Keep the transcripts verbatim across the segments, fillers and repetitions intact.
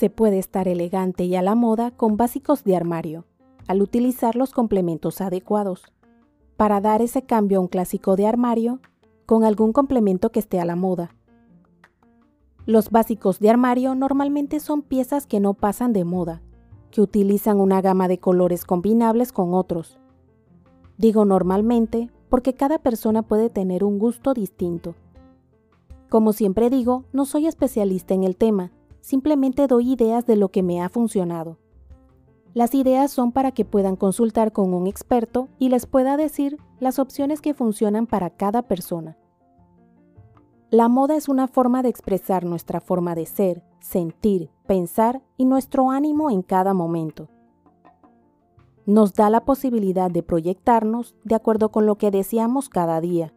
Se puede estar elegante y a la moda con básicos de armario, al utilizar los complementos adecuados, para dar ese cambio a un clásico de armario con algún complemento que esté a la moda. Los básicos de armario normalmente son piezas que no pasan de moda, que utilizan una gama de colores combinables con otros. Digo normalmente porque cada persona puede tener un gusto distinto. Como siempre digo, no soy especialista en el tema, simplemente doy ideas de lo que me ha funcionado. Las ideas son para que puedan consultar con un experto y les pueda decir las opciones que funcionan para cada persona. La moda es una forma de expresar nuestra forma de ser, sentir, pensar y nuestro ánimo en cada momento. Nos da la posibilidad de proyectarnos de acuerdo con lo que deseamos cada día.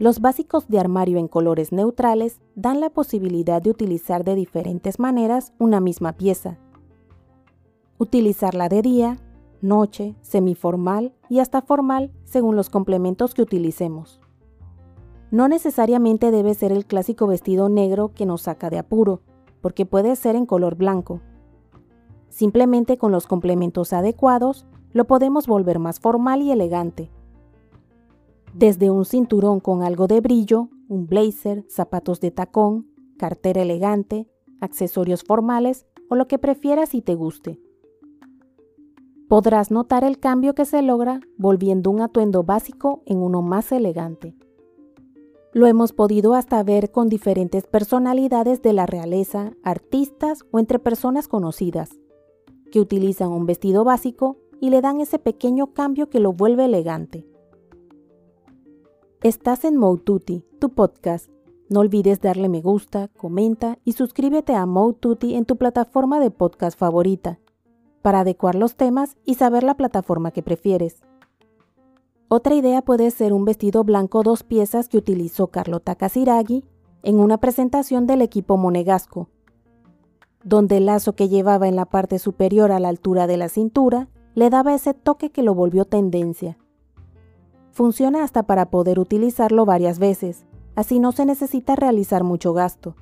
Los básicos de armario en colores neutrales dan la posibilidad de utilizar de diferentes maneras una misma pieza. Utilizarla de día, noche, semiformal y hasta formal según los complementos que utilicemos. No necesariamente debe ser el clásico vestido negro que nos saca de apuro, porque puede ser en color blanco. Simplemente con los complementos adecuados lo podemos volver más formal y elegante. Desde un cinturón con algo de brillo, un blazer, zapatos de tacón, cartera elegante, accesorios formales o lo que prefieras y te guste. Podrás notar el cambio que se logra volviendo un atuendo básico en uno más elegante. Lo hemos podido hasta ver con diferentes personalidades de la realeza, artistas o entre personas conocidas, que utilizan un vestido básico y le dan ese pequeño cambio que lo vuelve elegante. Estás en Moututi, tu podcast. No olvides darle me gusta, comenta y suscríbete a Mode Tutti en tu plataforma de podcast favorita, para adecuar los temas y saber la plataforma que prefieres. Otra idea puede ser un vestido blanco dos piezas que utilizó Carlota Casiraghi en una presentación del equipo monegasco, donde el lazo que llevaba en la parte superior a la altura de la cintura le daba ese toque que lo volvió tendencia. Funciona hasta para poder utilizarlo varias veces, así no se necesita realizar mucho gasto,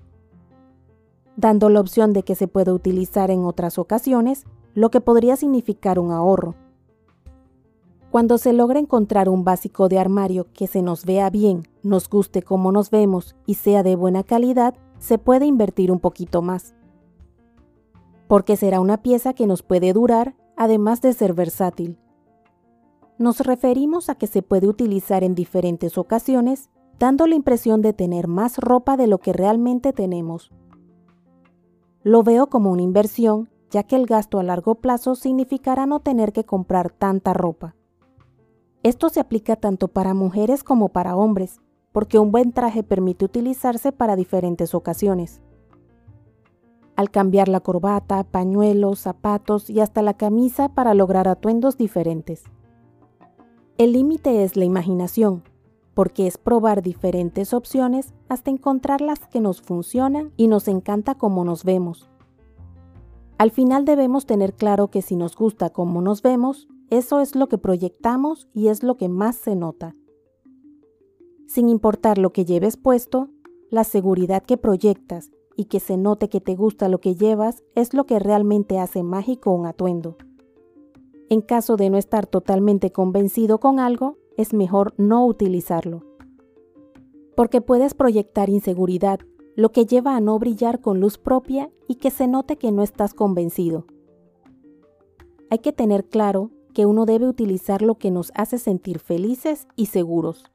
dando la opción de que se pueda utilizar en otras ocasiones, lo que podría significar un ahorro. Cuando se logra encontrar un básico de armario que se nos vea bien, nos guste como nos vemos y sea de buena calidad, se puede invertir un poquito más, porque será una pieza que nos puede durar, además de ser versátil. Nos referimos a que se puede utilizar en diferentes ocasiones, dando la impresión de tener más ropa de lo que realmente tenemos. Lo veo como una inversión, ya que el gasto a largo plazo significará no tener que comprar tanta ropa. Esto se aplica tanto para mujeres como para hombres, porque un buen traje permite utilizarse para diferentes ocasiones. Al cambiar la corbata, pañuelos, zapatos y hasta la camisa para lograr atuendos diferentes. El límite es la imaginación, porque es probar diferentes opciones hasta encontrar las que nos funcionan y nos encanta cómo nos vemos. Al final debemos tener claro que si nos gusta cómo nos vemos, eso es lo que proyectamos y es lo que más se nota. Sin importar lo que lleves puesto, la seguridad que proyectas y que se note que te gusta lo que llevas es lo que realmente hace mágico un atuendo. En caso de no estar totalmente convencido con algo, es mejor no utilizarlo, porque puedes proyectar inseguridad, lo que lleva a no brillar con luz propia y que se note que no estás convencido. Hay que tener claro que uno debe utilizar lo que nos hace sentir felices y seguros.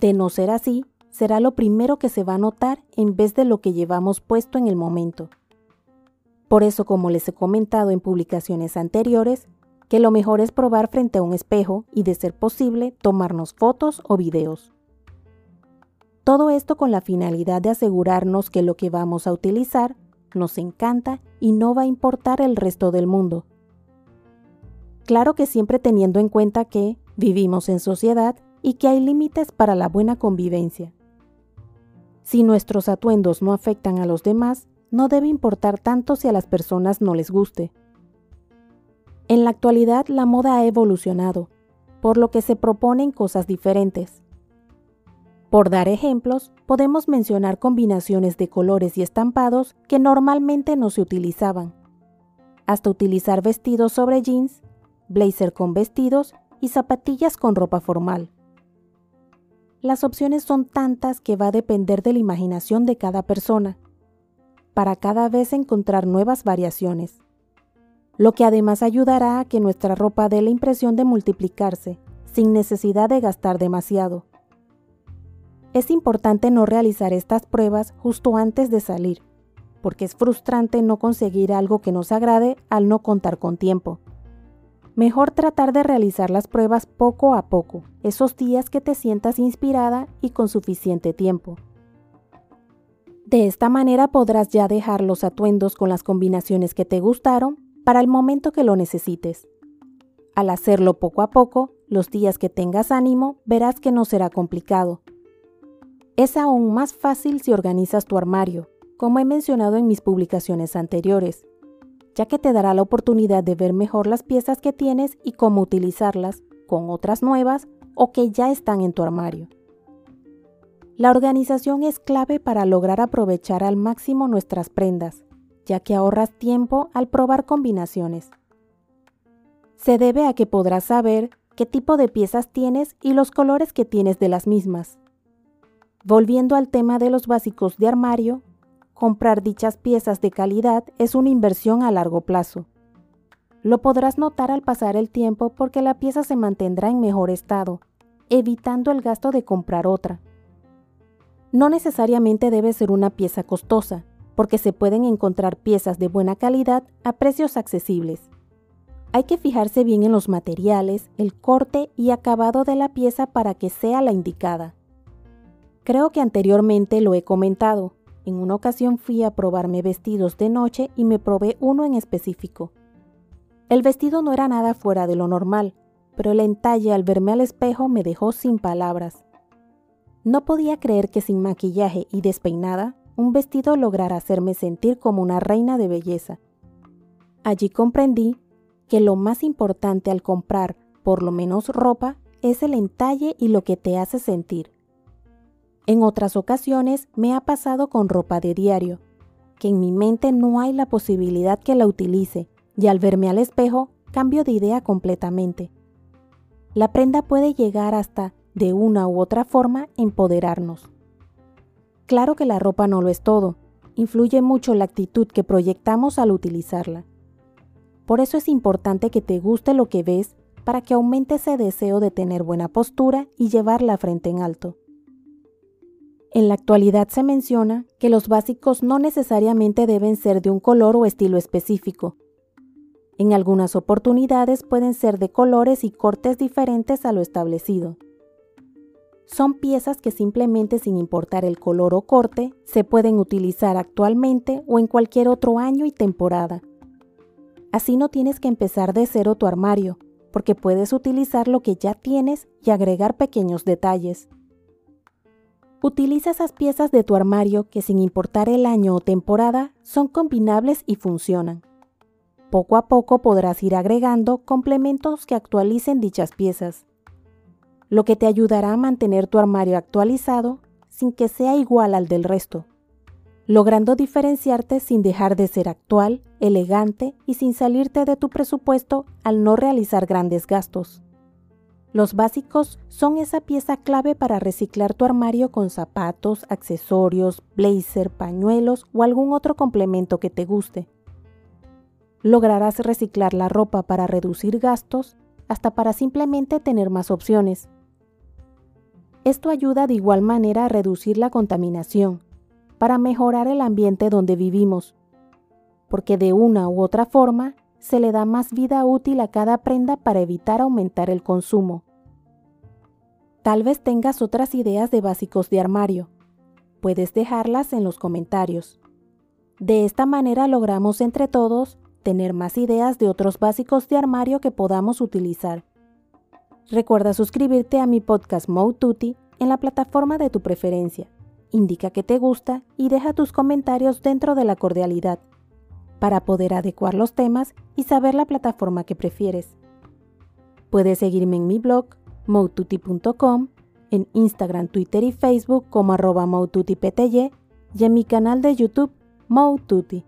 De no ser así, será lo primero que se va a notar en vez de lo que llevamos puesto en el momento. Por eso, como les he comentado en publicaciones anteriores, que lo mejor es probar frente a un espejo y, de ser posible, tomarnos fotos o videos. Todo esto con la finalidad de asegurarnos que lo que vamos a utilizar nos encanta y no va a importar el resto del mundo. Claro que siempre teniendo en cuenta que vivimos en sociedad y que hay límites para la buena convivencia. Si nuestros atuendos no afectan a los demás, no debe importar tanto si a las personas no les guste. En la actualidad la moda ha evolucionado, por lo que se proponen cosas diferentes. Por dar ejemplos, podemos mencionar combinaciones de colores y estampados que normalmente no se utilizaban, hasta utilizar vestidos sobre jeans, blazer con vestidos y zapatillas con ropa formal. Las opciones son tantas que va a depender de la imaginación de cada persona, para cada vez encontrar nuevas variaciones, lo que además ayudará a que nuestra ropa dé la impresión de multiplicarse, sin necesidad de gastar demasiado. Es importante no realizar estas pruebas justo antes de salir, porque es frustrante no conseguir algo que nos agrade al no contar con tiempo. Mejor tratar de realizar las pruebas poco a poco, esos días que te sientas inspirada y con suficiente tiempo. De esta manera podrás ya dejar los atuendos con las combinaciones que te gustaron para el momento que lo necesites. Al hacerlo poco a poco, los días que tengas ánimo, verás que no será complicado. Es aún más fácil si organizas tu armario, como he mencionado en mis publicaciones anteriores, ya que te dará la oportunidad de ver mejor las piezas que tienes y cómo utilizarlas con otras nuevas o que ya están en tu armario. La organización es clave para lograr aprovechar al máximo nuestras prendas, ya que ahorras tiempo al probar combinaciones. Se debe a que podrás saber qué tipo de piezas tienes y los colores que tienes de las mismas. Volviendo al tema de los básicos de armario, comprar dichas piezas de calidad es una inversión a largo plazo. Lo podrás notar al pasar el tiempo porque la pieza se mantendrá en mejor estado, evitando el gasto de comprar otra. No necesariamente debe ser una pieza costosa, porque se pueden encontrar piezas de buena calidad a precios accesibles. Hay que fijarse bien en los materiales, el corte y acabado de la pieza para que sea la indicada. Creo que anteriormente lo he comentado, en una ocasión fui a probarme vestidos de noche y me probé uno en específico. El vestido no era nada fuera de lo normal, pero el entalle al verme al espejo me dejó sin palabras. No podía creer que sin maquillaje y despeinada, un vestido lograra hacerme sentir como una reina de belleza. Allí comprendí que lo más importante al comprar, por lo menos ropa, es el entalle y lo que te hace sentir. En otras ocasiones me ha pasado con ropa de diario, que en mi mente no hay la posibilidad que la utilice y al verme al espejo cambio de idea completamente. La prenda puede llegar hasta, de una u otra forma, empoderarnos. Claro que la ropa no lo es todo, influye mucho la actitud que proyectamos al utilizarla. Por eso es importante que te guste lo que ves para que aumente ese deseo de tener buena postura y llevar la frente en alto. En la actualidad se menciona que los básicos no necesariamente deben ser de un color o estilo específico. En algunas oportunidades pueden ser de colores y cortes diferentes a lo establecido. Son piezas que simplemente, sin importar el color o corte, se pueden utilizar actualmente o en cualquier otro año y temporada. Así no tienes que empezar de cero tu armario, porque puedes utilizar lo que ya tienes y agregar pequeños detalles. Utiliza esas piezas de tu armario que, sin importar el año o temporada, son combinables y funcionan. Poco a poco podrás ir agregando complementos que actualicen dichas piezas, lo que te ayudará a mantener tu armario actualizado sin que sea igual al del resto, logrando diferenciarte sin dejar de ser actual, elegante y sin salirte de tu presupuesto al no realizar grandes gastos. Los básicos son esa pieza clave para reciclar tu armario con zapatos, accesorios, blazer, pañuelos o algún otro complemento que te guste. Lograrás reciclar la ropa para reducir gastos, hasta para simplemente tener más opciones. Esto ayuda de igual manera a reducir la contaminación, para mejorar el ambiente donde vivimos, porque de una u otra forma, se le da más vida útil a cada prenda para evitar aumentar el consumo. Tal vez tengas otras ideas de básicos de armario. Puedes dejarlas en los comentarios. De esta manera logramos entre todos tener más ideas de otros básicos de armario que podamos utilizar. Recuerda suscribirte a mi podcast Mode Tutti en la plataforma de tu preferencia. Indica que te gusta y deja tus comentarios dentro de la cordialidad, para poder adecuar los temas y saber la plataforma que prefieres. Puedes seguirme en mi blog, moututi punto com, en Instagram, Twitter y Facebook como arroba Moututi P T Y y en mi canal de YouTube Moututi.